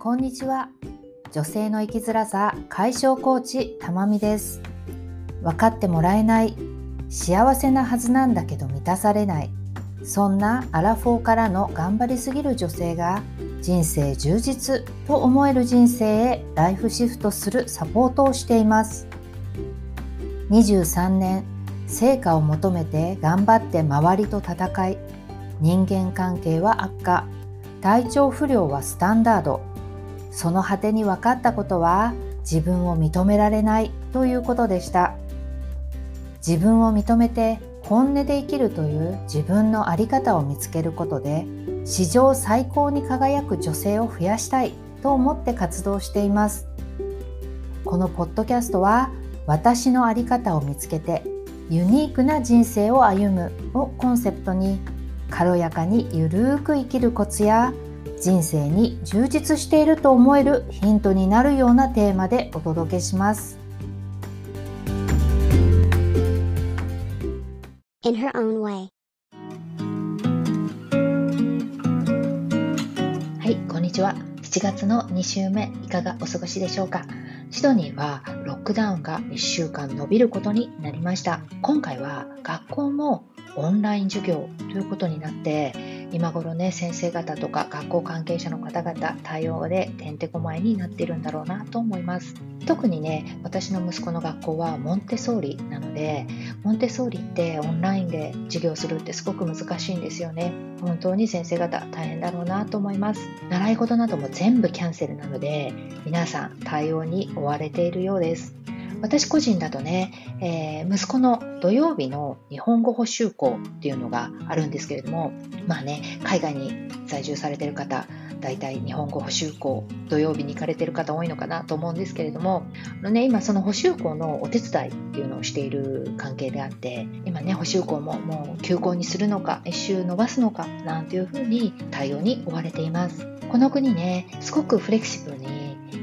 こんにちは。女性の生きづらさ解消コーチたまみです。分かってもらえない、幸せなはずなんだけど満たされない、そんなアラフォーからの頑張りすぎる女性が人生充実と思える人生へライフシフトするサポートをしています。23年成果を求めて頑張って周りと戦い、人間関係は悪化、体調不良はスタンダード、その果てに分かったことは自分を認められないということでした。自分を認めて本音で生きるという自分の在り方を見つけることで史上最高に輝く女性を増やしたいと思って活動しています。このポッドキャストは私の在り方を見つけてユニークな人生を歩むをコンセプトに軽やかにゆるーく生きるコツや人生に充実していると思えるヒントになるようなテーマでお届けします。In her own way。 はい、こんにちは。7月の2週目、いかがお過ごしでしょうか。シドニーはロックダウンが1週間延びることになりました。今回は学校もオンライン授業ということになって、今頃ね、先生方とか学校関係者の方々対応でてんてこまいになっているんだろうなと思います。特にね、私の息子の学校はモンテソーリなので、モンテソーリってオンラインで授業するってすごく難しいんですよね。本当に先生方大変だろうなと思います。習い事なども全部キャンセルなので、皆さん対応に追われているようです。私個人だとね、息子の土曜日の日本語補習校っていうのがあるんですけれども、まあね、海外に在住されている方、だいたい日本語補習校土曜日に行かれている方多いのかなと思うんですけれども、今その補習校のお手伝いっていうのをしている関係であって、今ね、補習校ももう休校にするのか、一周延ばすのかなんていうふうに対応に追われています。この国ね、すごくフレキシブルに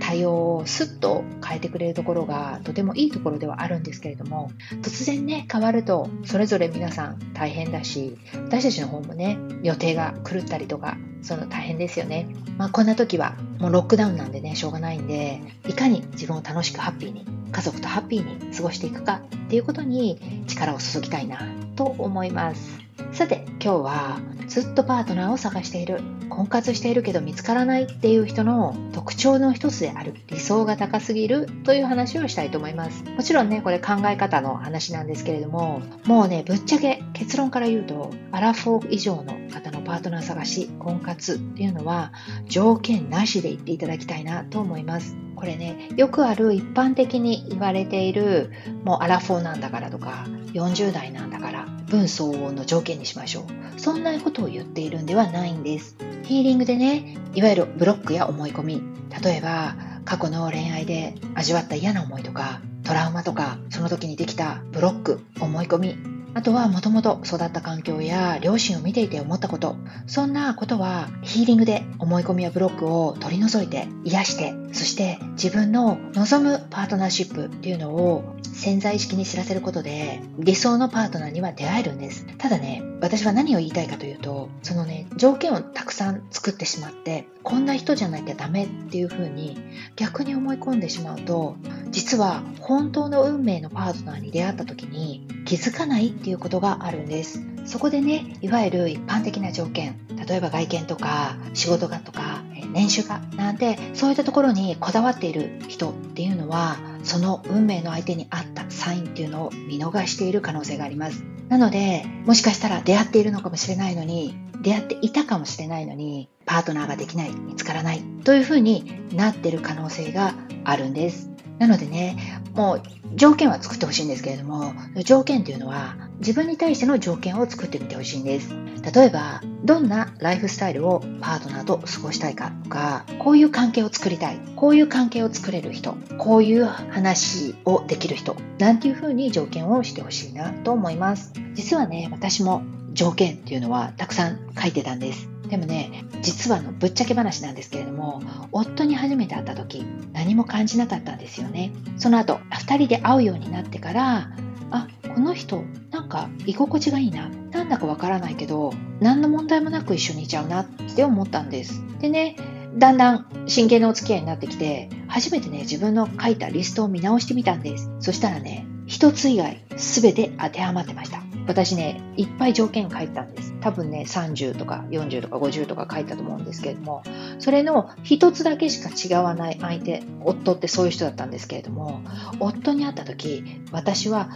対応をスッと変えてくれるところがとてもいいところではあるんですけれども、突然ね、変わるとそれぞれ皆さん大変だし、私たちの方もね、予定が狂ったりとか、その大変ですよね。こんな時はもうロックダウンなんでね、しょうがないんで、いかに自分を楽しくハッピーに、家族とハッピーに過ごしていくかっていうことに力を注ぎたいなと思います。さて、今日はずっとパートナーを探している、婚活しているけど見つからないっていう人の特徴の一つである理想が高すぎるという話をしたいと思います。もちろんね、これ考え方の話なんですけれども、もうね、ぶっちゃけ結論から言うと、アラフォー以上の方のパートナー探し、婚活っていうのは条件なしで言っていただきたいなと思います。これね、よくある一般的に言われている、もうアラフォーなんだからとか、40代なんだから分相応の条件にしましょう、そんなことを言っているんではないんです。ヒーリングでね、いわゆるブロックや思い込み、例えば過去の恋愛で味わった嫌な思いとかトラウマとか、その時にできたブロック、思い込み、あとはもともと育った環境や両親を見ていて思ったこと、そんなことはヒーリングで思い込みやブロックを取り除いて癒して、そして自分の望むパートナーシップっていうのを潜在意識に知らせることで理想のパートナーには出会えるんです。ただね、私は何を言いたいかというと、そのね、条件をたくさん作ってしまって、こんな人じゃなきゃダメっていう風に逆に思い込んでしまうと、実は本当の運命のパートナーに出会った時に気づかないっていうことがあるんです。そこでね、いわゆる一般的な条件、例えば外見とか仕事がとか年収がなんて、そういったところにこだわっている人っていうのは、その運命の相手に合ったサインっていうのを見逃している可能性があります。なので、もしかしたら出会っているのかもしれないのに、出会っていたかもしれないのに、パートナーができない、見つからないというふうになっている可能性があるんです。なのでね、もう条件は作ってほしいんですけれども、条件というのは自分に対しての条件を作ってみてほしいんです。例えば、どんなライフスタイルをパートナーと過ごしたいかとか、こういう関係を作りたい、こういう関係を作れる人、こういう話をできる人、なんていう風に条件をしてほしいなと思います。実はね、私も条件っていうのはたくさん書いてたんです。でもね、実はぶっちゃけ話なんですけれども、夫に初めて会った時、何も感じなかったんですよね。その後、2人で会うようになってから、あ、この人なんか居心地がいいな、なんだかわからないけど、何の問題もなく一緒にいちゃうなって思ったんです。でね、だんだん真剣なお付き合いになってきて、初めてね、自分の書いたリストを見直してみたんです。そしたらね、一つ以外全て当てはまってました。私ね、いっぱい条件書いたんです。多分ね、30とか40とか50とか書いたと思うんですけれども、それの一つだけしか違わない相手、夫ってそういう人だったんですけれども、夫に会った時、私は、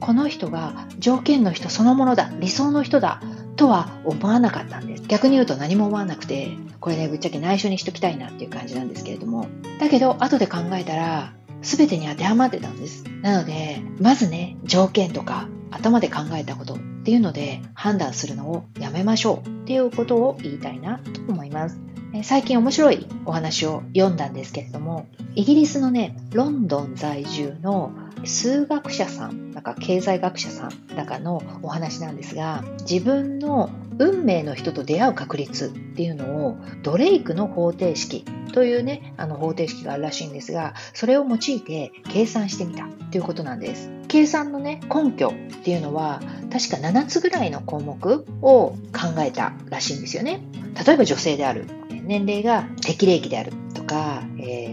この人が条件の人そのものだ、理想の人だ、とは思わなかったんです。逆に言うと何も思わなくて、これね、ぶっちゃけ内緒にしときたいなっていう感じなんですけれども、だけど後で考えたら全てに当てはまってたんです。なのでまずね、条件とか頭で考えたことっていうので判断するのをやめましょうっていうことを言いたいなと思います。最近面白いお話を読んだんですけれども、イギリスのね、ロンドン在住の数学者さん、なんか経済学者さんなんかのお話なんですが、自分の運命の人と出会う確率っていうのをドレイクの方程式というね、方程式があるらしいんですが、それを用いて計算してみたということなんです。計算のね、根拠っていうのは確か7つぐらいの項目を考えたらしいんですよね。例えば女性である、年齢が適齢期であるとか、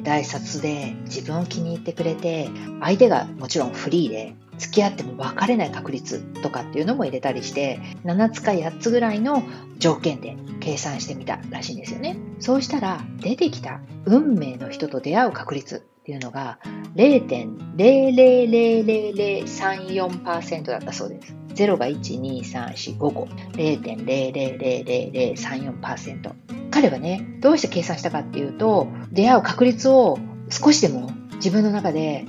大卒で自分を気に入ってくれて、相手がもちろんフリーで付き合っても別れない確率とかっていうのも入れたりして、7つか8つぐらいの条件で計算してみたらしいんですよね。そうしたら出てきた運命の人と出会う確率っていうのが 0.000034% だったそうです。0が 1,2,3,4,5,5 0.0000034%。 彼はね、どうして計算したかっていうと、出会う確率を少しでも自分の中で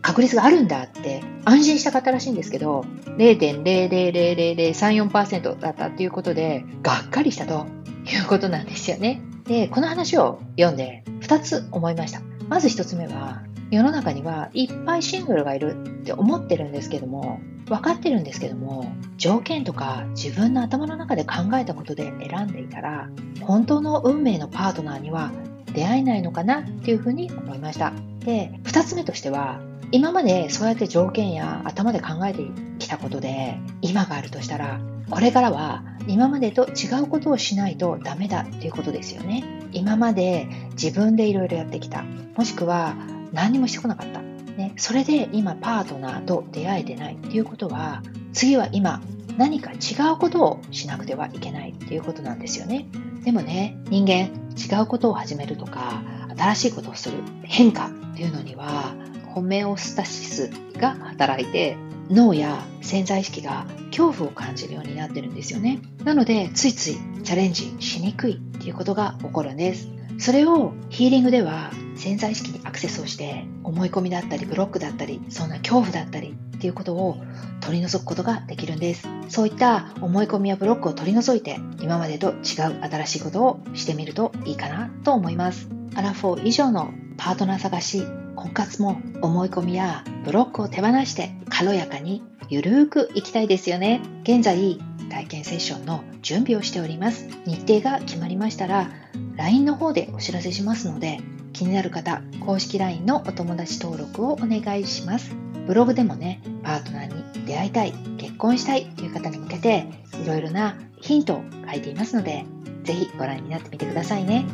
確率があるんだって安心した方らしいんですけど、 0.0000034% だったっていうことでがっかりしたということなんですよね。で、この話を読んで2つ思いました。まず1つ目は、世の中にはいっぱいシングルがいるって思ってるんですけども、分かってるんですけども、条件とか自分の頭の中で考えたことで選んでいたら、本当の運命のパートナーには出会えないのかなっていうふうに思いました。で、2つ目としては、今までそうやって条件や頭で考えてきたことで今があるとしたら、これからは今までと違うことをしないとダメだっていうことですよね。今まで自分でいろいろやってきた、もしくは何もしてこなかった、ね、それで今パートナーと出会えてないっていうことは、次は今何か違うことをしなくてはいけないっていうことなんですよね。でもね、人間、違うことを始めるとか新しいことをする、変化っていうのにはホメオスタシスが働いて、脳や潜在意識が恐怖を感じるようになってるんですよね。なのでついついチャレンジしにくいっていうことが起こるんです。それをヒーリングでは潜在意識にアクセスをして、思い込みだったりブロックだったり、そんな恐怖だったりっていうことを取り除くことができるんです。そういった思い込みやブロックを取り除いて、今までと違う新しいことをしてみるといいかなと思います。アラフォー以上のパートナー探し、婚活も思い込みやブロックを手放して軽やかにゆるーくいきたいですよね。現在体験セッションの準備をしております。日程が決まりましたら LINE の方でお知らせしますので、気になる方、公式 LINE のお友達登録をお願いします。ブログでもね、パートナーに出会いたい、結婚したいという方に向けていろいろなヒントを書いていますので、ぜひご覧になってみてくださいね。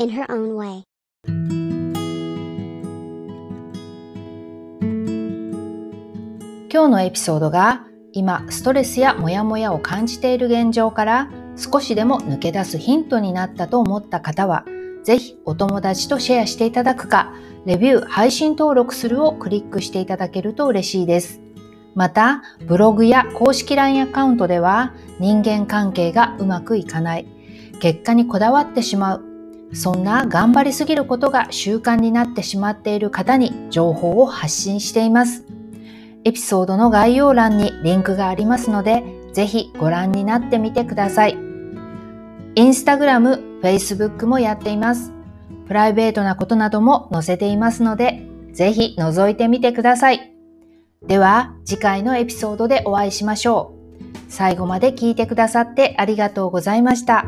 In her own way.今日のエピソードが、今ストレスやモヤモヤを感じている現状から少しでも抜け出すヒントになったと思った方は、ぜひお友達とシェアしていただくか、レビュー、配信登録するをクリックしていただけると嬉しいです。また、ブログや公式 LINE アカウントでは、人間関係がうまくいかない、結果にこだわってしまう、そんな頑張りすぎることが習慣になってしまっている方に情報を発信しています。エピソードの概要欄にリンクがありますので、ぜひご覧になってみてください。インスタグラム、Facebook もやっています。プライベートなことなども載せていますので、ぜひ覗いてみてください。では次回のエピソードでお会いしましょう。最後まで聞いてくださってありがとうございました。